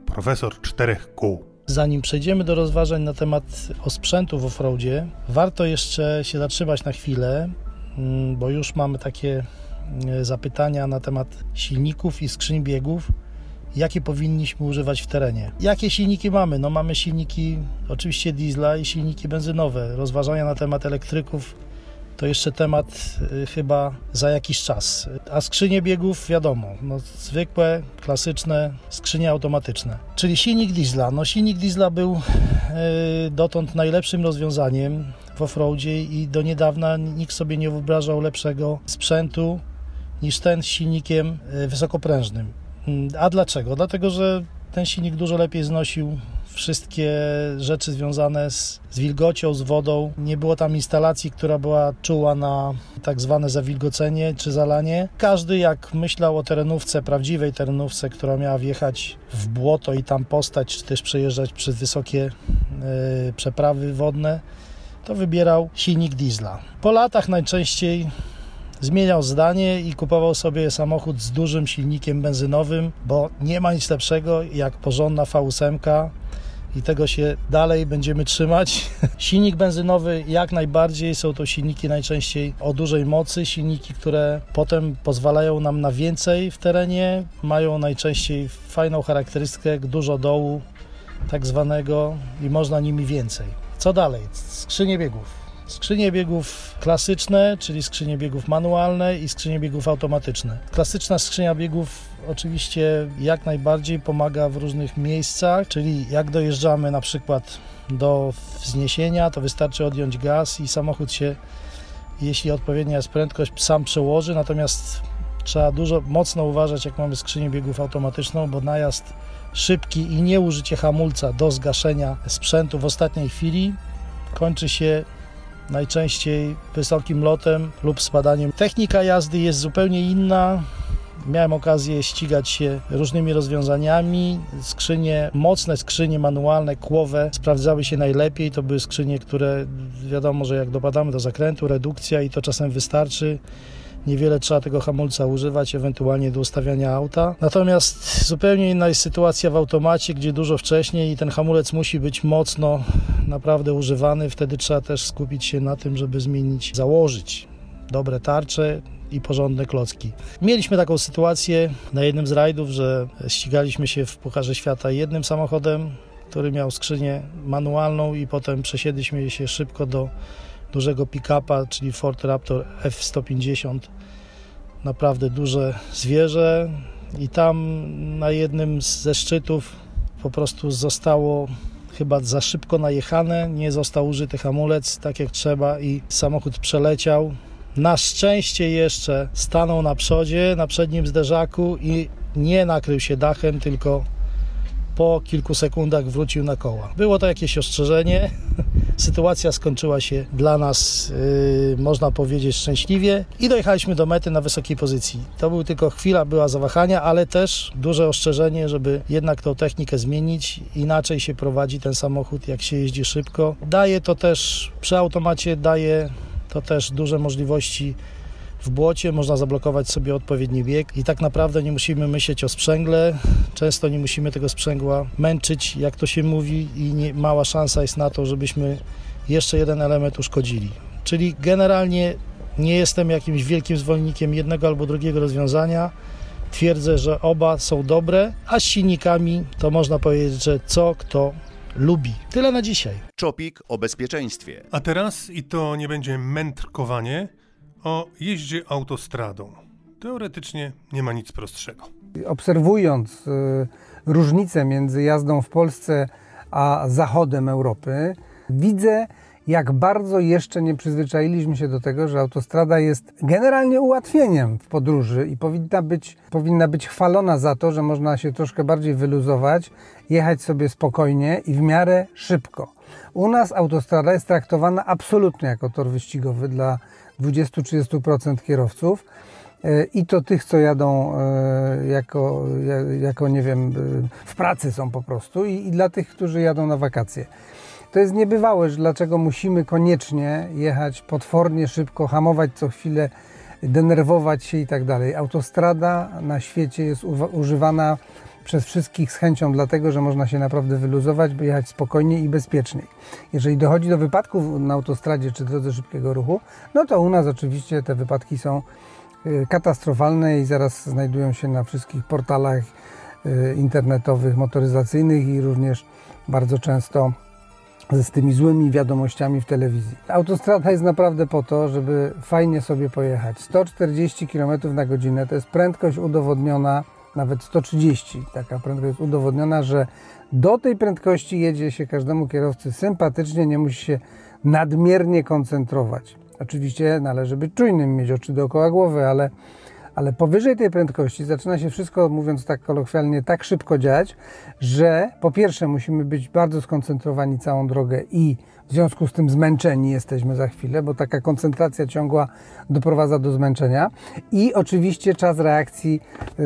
Profesor czterech kół. Zanim przejdziemy do rozważań na temat osprzętu w offroadzie, warto jeszcze się zatrzymać na chwilę, bo już mamy takie zapytania na temat silników i skrzyń biegów, jakie powinniśmy używać w terenie. Jakie silniki mamy? No mamy silniki oczywiście diesla i silniki benzynowe. Rozważania na temat elektryków to jeszcze temat chyba za jakiś czas. A skrzynie biegów wiadomo, no zwykłe, klasyczne skrzynie automatyczne. Czyli silnik diesla. No silnik diesla był yy, dotąd najlepszym rozwiązaniem w offroadzie i do niedawna nikt sobie nie wyobrażał lepszego sprzętu niż ten z silnikiem wysokoprężnym. A dlaczego? Dlatego, że ten silnik dużo lepiej znosił wszystkie rzeczy związane z, z wilgocią, z wodą. Nie było tam instalacji, która była czuła na tak zwane zawilgocenie czy zalanie. Każdy jak myślał o terenówce, prawdziwej terenówce, która miała wjechać w błoto i tam postać, czy też przejeżdżać przez wysokie y, przeprawy wodne, to wybierał silnik diesla. Po latach najczęściej zmieniał zdanie i kupował sobie samochód z dużym silnikiem benzynowym, bo nie ma nic lepszego jak porządna V osiem i tego się dalej będziemy trzymać. Silnik benzynowy jak najbardziej, są to silniki najczęściej o dużej mocy, silniki, które potem pozwalają nam na więcej w terenie, mają najczęściej fajną charakterystykę, dużo dołu tak zwanego i można nimi więcej. Co dalej? Skrzynie biegów. Skrzynie biegów klasyczne, czyli skrzynie biegów manualne i skrzynie biegów automatyczne. Klasyczna skrzynia biegów oczywiście jak najbardziej pomaga w różnych miejscach, czyli jak dojeżdżamy na przykład do wzniesienia, to wystarczy odjąć gaz i samochód się, jeśli odpowiednia jest prędkość, sam przełoży, natomiast trzeba dużo mocno uważać, jak mamy skrzynię biegów automatyczną, bo najazd szybki i nieużycie hamulca do zgaszenia sprzętu w ostatniej chwili kończy się najczęściej wysokim lotem lub spadaniem. Technika jazdy jest zupełnie inna. Miałem okazję ścigać się różnymi rozwiązaniami. Skrzynie, mocne skrzynie manualne, kłowe sprawdzały się najlepiej. To były skrzynie, które wiadomo, że jak dopadamy do zakrętu, redukcja i to czasem wystarczy. Niewiele trzeba tego hamulca używać, ewentualnie do ustawiania auta. Natomiast zupełnie inna jest sytuacja w automacie, gdzie dużo wcześniej i ten hamulec musi być mocno naprawdę używany. Wtedy trzeba też skupić się na tym, żeby zmienić, założyć dobre tarcze i porządne klocki. Mieliśmy taką sytuację na jednym z rajdów, że ścigaliśmy się w Pucharze Świata jednym samochodem, który miał skrzynię manualną i potem przesiedliśmy się szybko do dużego pick-upa, czyli Ford Raptor F sto pięćdziesiąt. Naprawdę duże zwierzę i tam na jednym ze szczytów po prostu zostało chyba za szybko najechane, nie został użyty hamulec tak jak trzeba i samochód przeleciał. Na szczęście jeszcze stanął na przodzie, na przednim zderzaku i nie nakrył się dachem, tylko po kilku sekundach wrócił na koła. Było to jakieś ostrzeżenie. Sytuacja skończyła się dla nas, yy, można powiedzieć, szczęśliwie i dojechaliśmy do mety na wysokiej pozycji. To był tylko chwila, była zawahania, ale też duże ostrzeżenie, żeby jednak tą technikę zmienić. Inaczej się prowadzi ten samochód, jak się jeździ szybko. Daje to też, przy automacie daje to też duże możliwości w błocie. Można zablokować sobie odpowiedni bieg i tak naprawdę nie musimy myśleć o sprzęgle. Często nie musimy tego sprzęgła męczyć, jak to się mówi, i nie, mała szansa jest na to, żebyśmy jeszcze jeden element uszkodzili. Czyli generalnie nie jestem jakimś wielkim zwolennikiem jednego albo drugiego rozwiązania. Twierdzę, że oba są dobre, a z silnikami to można powiedzieć, że co kto lubi. Tyle na dzisiaj. Czopik o bezpieczeństwie. A teraz, i to nie będzie mędrkowanie, o jeździe autostradą. Teoretycznie nie ma nic prostszego. Obserwując y, różnicę między jazdą w Polsce a zachodem Europy, widzę, jak bardzo jeszcze nie przyzwyczailiśmy się do tego, że autostrada jest generalnie ułatwieniem w podróży i powinna być, powinna być chwalona za to, że można się troszkę bardziej wyluzować, jechać sobie spokojnie i w miarę szybko. U nas autostrada jest traktowana absolutnie jako tor wyścigowy dla dwudziestu do trzydziestu procent kierowców i to tych, co jadą jako, jako, nie wiem, w pracy są po prostu i, i dla tych, którzy jadą na wakacje. To jest niebywałe, że dlaczego musimy koniecznie jechać potwornie szybko, hamować co chwilę, denerwować się i tak dalej. Autostrada na świecie jest używana przez wszystkich z chęcią, dlatego że można się naprawdę wyluzować, by jechać spokojnie i bezpieczniej. Jeżeli dochodzi do wypadków na autostradzie czy drodze szybkiego ruchu, no to u nas oczywiście te wypadki są katastrofalne i zaraz znajdują się na wszystkich portalach internetowych, motoryzacyjnych i również bardzo często z tymi złymi wiadomościami w telewizji. Autostrada jest naprawdę po to, żeby fajnie sobie pojechać. sto czterdzieści kilometrów na godzinę to jest prędkość udowodniona, nawet sto trzydzieści. Taka prędkość jest udowodniona, że do tej prędkości jedzie się każdemu kierowcy sympatycznie, nie musi się nadmiernie koncentrować. Oczywiście należy być czujnym, mieć oczy dookoła głowy, ale, ale powyżej tej prędkości zaczyna się wszystko, mówiąc tak kolokwialnie, tak szybko dziać, że po pierwsze musimy być bardzo skoncentrowani całą drogę i w związku z tym zmęczeni jesteśmy za chwilę, bo taka koncentracja ciągła doprowadza do zmęczenia i oczywiście czas reakcji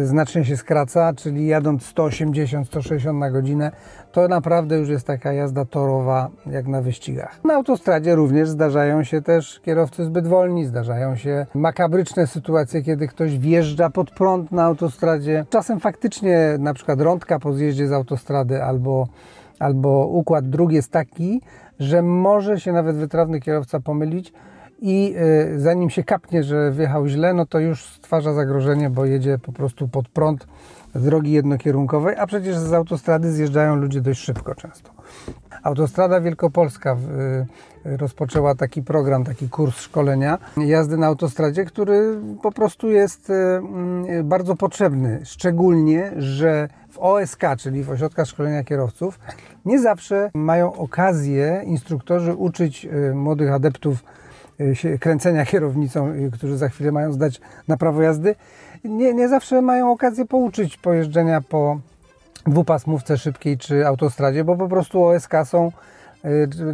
znacznie się skraca, czyli jadąc sto osiemdziesiąt do stu sześćdziesięciu na godzinę to naprawdę już jest taka jazda torowa jak na wyścigach. Na autostradzie również zdarzają się też kierowcy zbyt wolni, zdarzają się makabryczne sytuacje, kiedy ktoś wjeżdża pod prąd na autostradzie. Czasem faktycznie na przykład rądka po zjeździe z autostrady albo albo układ dróg jest taki, że może się nawet wytrawny kierowca pomylić i yy, zanim się kapnie, że wjechał źle, no to już stwarza zagrożenie, bo jedzie po prostu pod prąd drogi jednokierunkowej, a przecież z autostrady zjeżdżają ludzie dość szybko często. Autostrada Wielkopolska rozpoczęła taki program, taki kurs szkolenia jazdy na autostradzie, który po prostu jest bardzo potrzebny, szczególnie, że w O S K, czyli w ośrodkach szkolenia kierowców, nie zawsze mają okazję instruktorzy uczyć młodych adeptów kręcenia kierownicą, którzy za chwilę mają zdać na prawo jazdy. Nie, nie zawsze mają okazję pouczyć pojeżdżenia po dwupasmówce szybkiej czy autostradzie, bo po prostu O S K są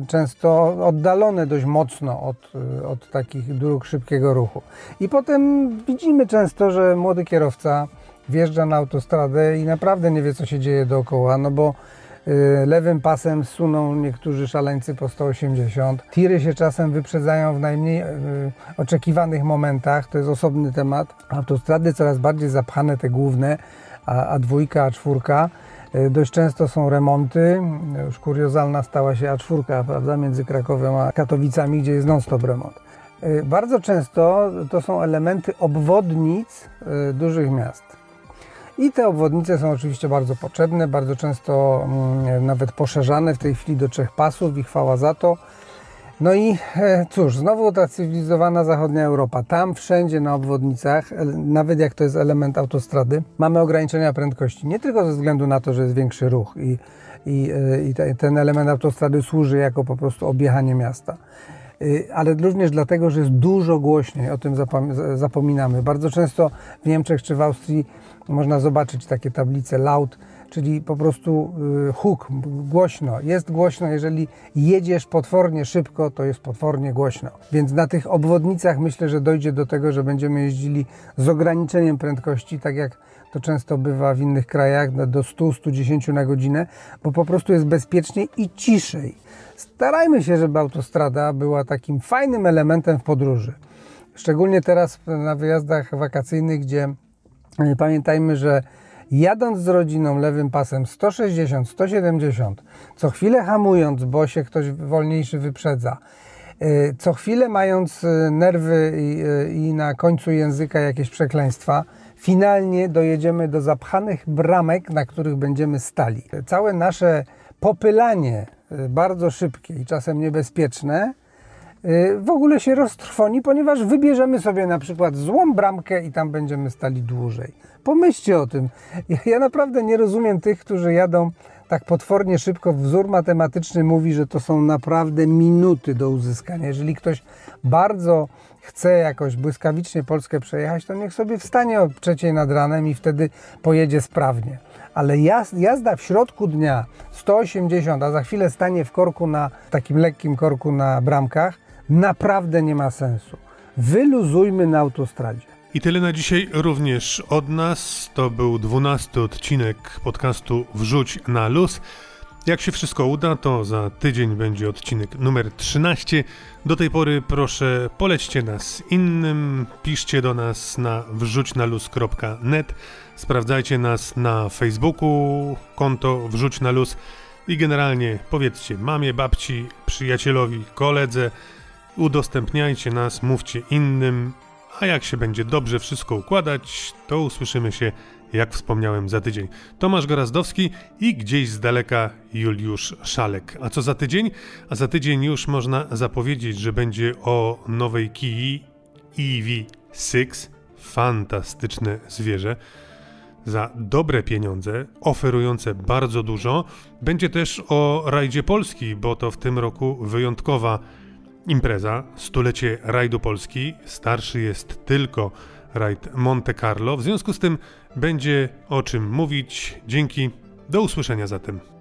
często oddalone dość mocno od, od takich dróg szybkiego ruchu. I potem widzimy często, że młody kierowca wjeżdża na autostradę i naprawdę nie wie, co się dzieje dookoła, no bo lewym pasem suną niektórzy szaleńcy po sto osiemdziesiąt. Tiry się czasem wyprzedzają w najmniej oczekiwanych momentach. To jest osobny temat. Autostrady coraz bardziej zapchane, te główne, a dwójka, a czwórka. Dość często są remonty. Już kuriozalna stała się A cztery, prawda, między Krakowem a Katowicami, gdzie jest non-stop remont. Bardzo często to są elementy obwodnic dużych miast. I te obwodnice są oczywiście bardzo potrzebne, bardzo często nawet poszerzane w tej chwili do trzech pasów i chwała za to. No i cóż, znowu ta cywilizowana zachodnia Europa. Tam wszędzie na obwodnicach, nawet jak to jest element autostrady, mamy ograniczenia prędkości. Nie tylko ze względu na to, że jest większy ruch i, i, i ten element autostrady służy jako po prostu objechanie miasta. Ale również dlatego, że jest dużo głośniej, o tym zapominamy. Bardzo często w Niemczech czy w Austrii można zobaczyć takie tablice laut, czyli po prostu huk, głośno. Jest głośno, jeżeli jedziesz potwornie szybko, to jest potwornie głośno. Więc na tych obwodnicach myślę, że dojdzie do tego, że będziemy jeździli z ograniczeniem prędkości, tak jak to często bywa w innych krajach, do stu do stu dziesięciu na godzinę, bo po prostu jest bezpieczniej i ciszej. Starajmy się, żeby autostrada była takim fajnym elementem w podróży. Szczególnie teraz na wyjazdach wakacyjnych, gdzie pamiętajmy, że jadąc z rodziną lewym pasem sto sześćdziesiąt, sto siedemdziesiąt, co chwilę hamując, bo się ktoś wolniejszy wyprzedza, co chwilę mając nerwy i, i na końcu języka jakieś przekleństwa, finalnie dojedziemy do zapchanych bramek, na których będziemy stali. Całe nasze popylanie bardzo szybkie i czasem niebezpieczne w ogóle się roztrwoni, ponieważ wybierzemy sobie na przykład złą bramkę i tam będziemy stali dłużej. Pomyślcie o tym. Ja naprawdę nie rozumiem tych, którzy jadą tak potwornie szybko. Wzór matematyczny mówi, że to są naprawdę minuty do uzyskania. Jeżeli ktoś bardzo chce jakoś błyskawicznie Polskę przejechać, to niech sobie wstanie o trzeciej nad ranem i wtedy pojedzie sprawnie. Ale jazda w środku dnia sto osiemdziesiąt, a za chwilę stanie w korku, na takim lekkim korku na bramkach, naprawdę nie ma sensu. Wyluzujmy na autostradzie. I tyle na dzisiaj również od nas. To był dwunasty odcinek podcastu Wrzuć na luz. Jak się wszystko uda, to za tydzień będzie odcinek numer trzynaście. Do tej pory proszę polećcie nas innym, piszcie do nas na wrzuć na luz kropka net, sprawdzajcie nas na Facebooku, konto Wrzuć na luz i generalnie powiedzcie mamie, babci, przyjacielowi, koledze, udostępniajcie nas, mówcie innym, a jak się będzie dobrze wszystko układać, to usłyszymy się, jak wspomniałem, za tydzień. Tomasz Gorazdowski i gdzieś z daleka Juliusz Szalek. A co za tydzień? A za tydzień już można zapowiedzieć, że będzie o nowej Kii E V sześć. Fantastyczne zwierzę. Za dobre pieniądze, oferujące bardzo dużo. Będzie też o Rajdzie Polski, bo to w tym roku wyjątkowa impreza. Stulecie Rajdu Polski. Starszy jest tylko Rajd Monte Carlo. W związku z tym będzie o czym mówić. Dzięki. Do usłyszenia zatem.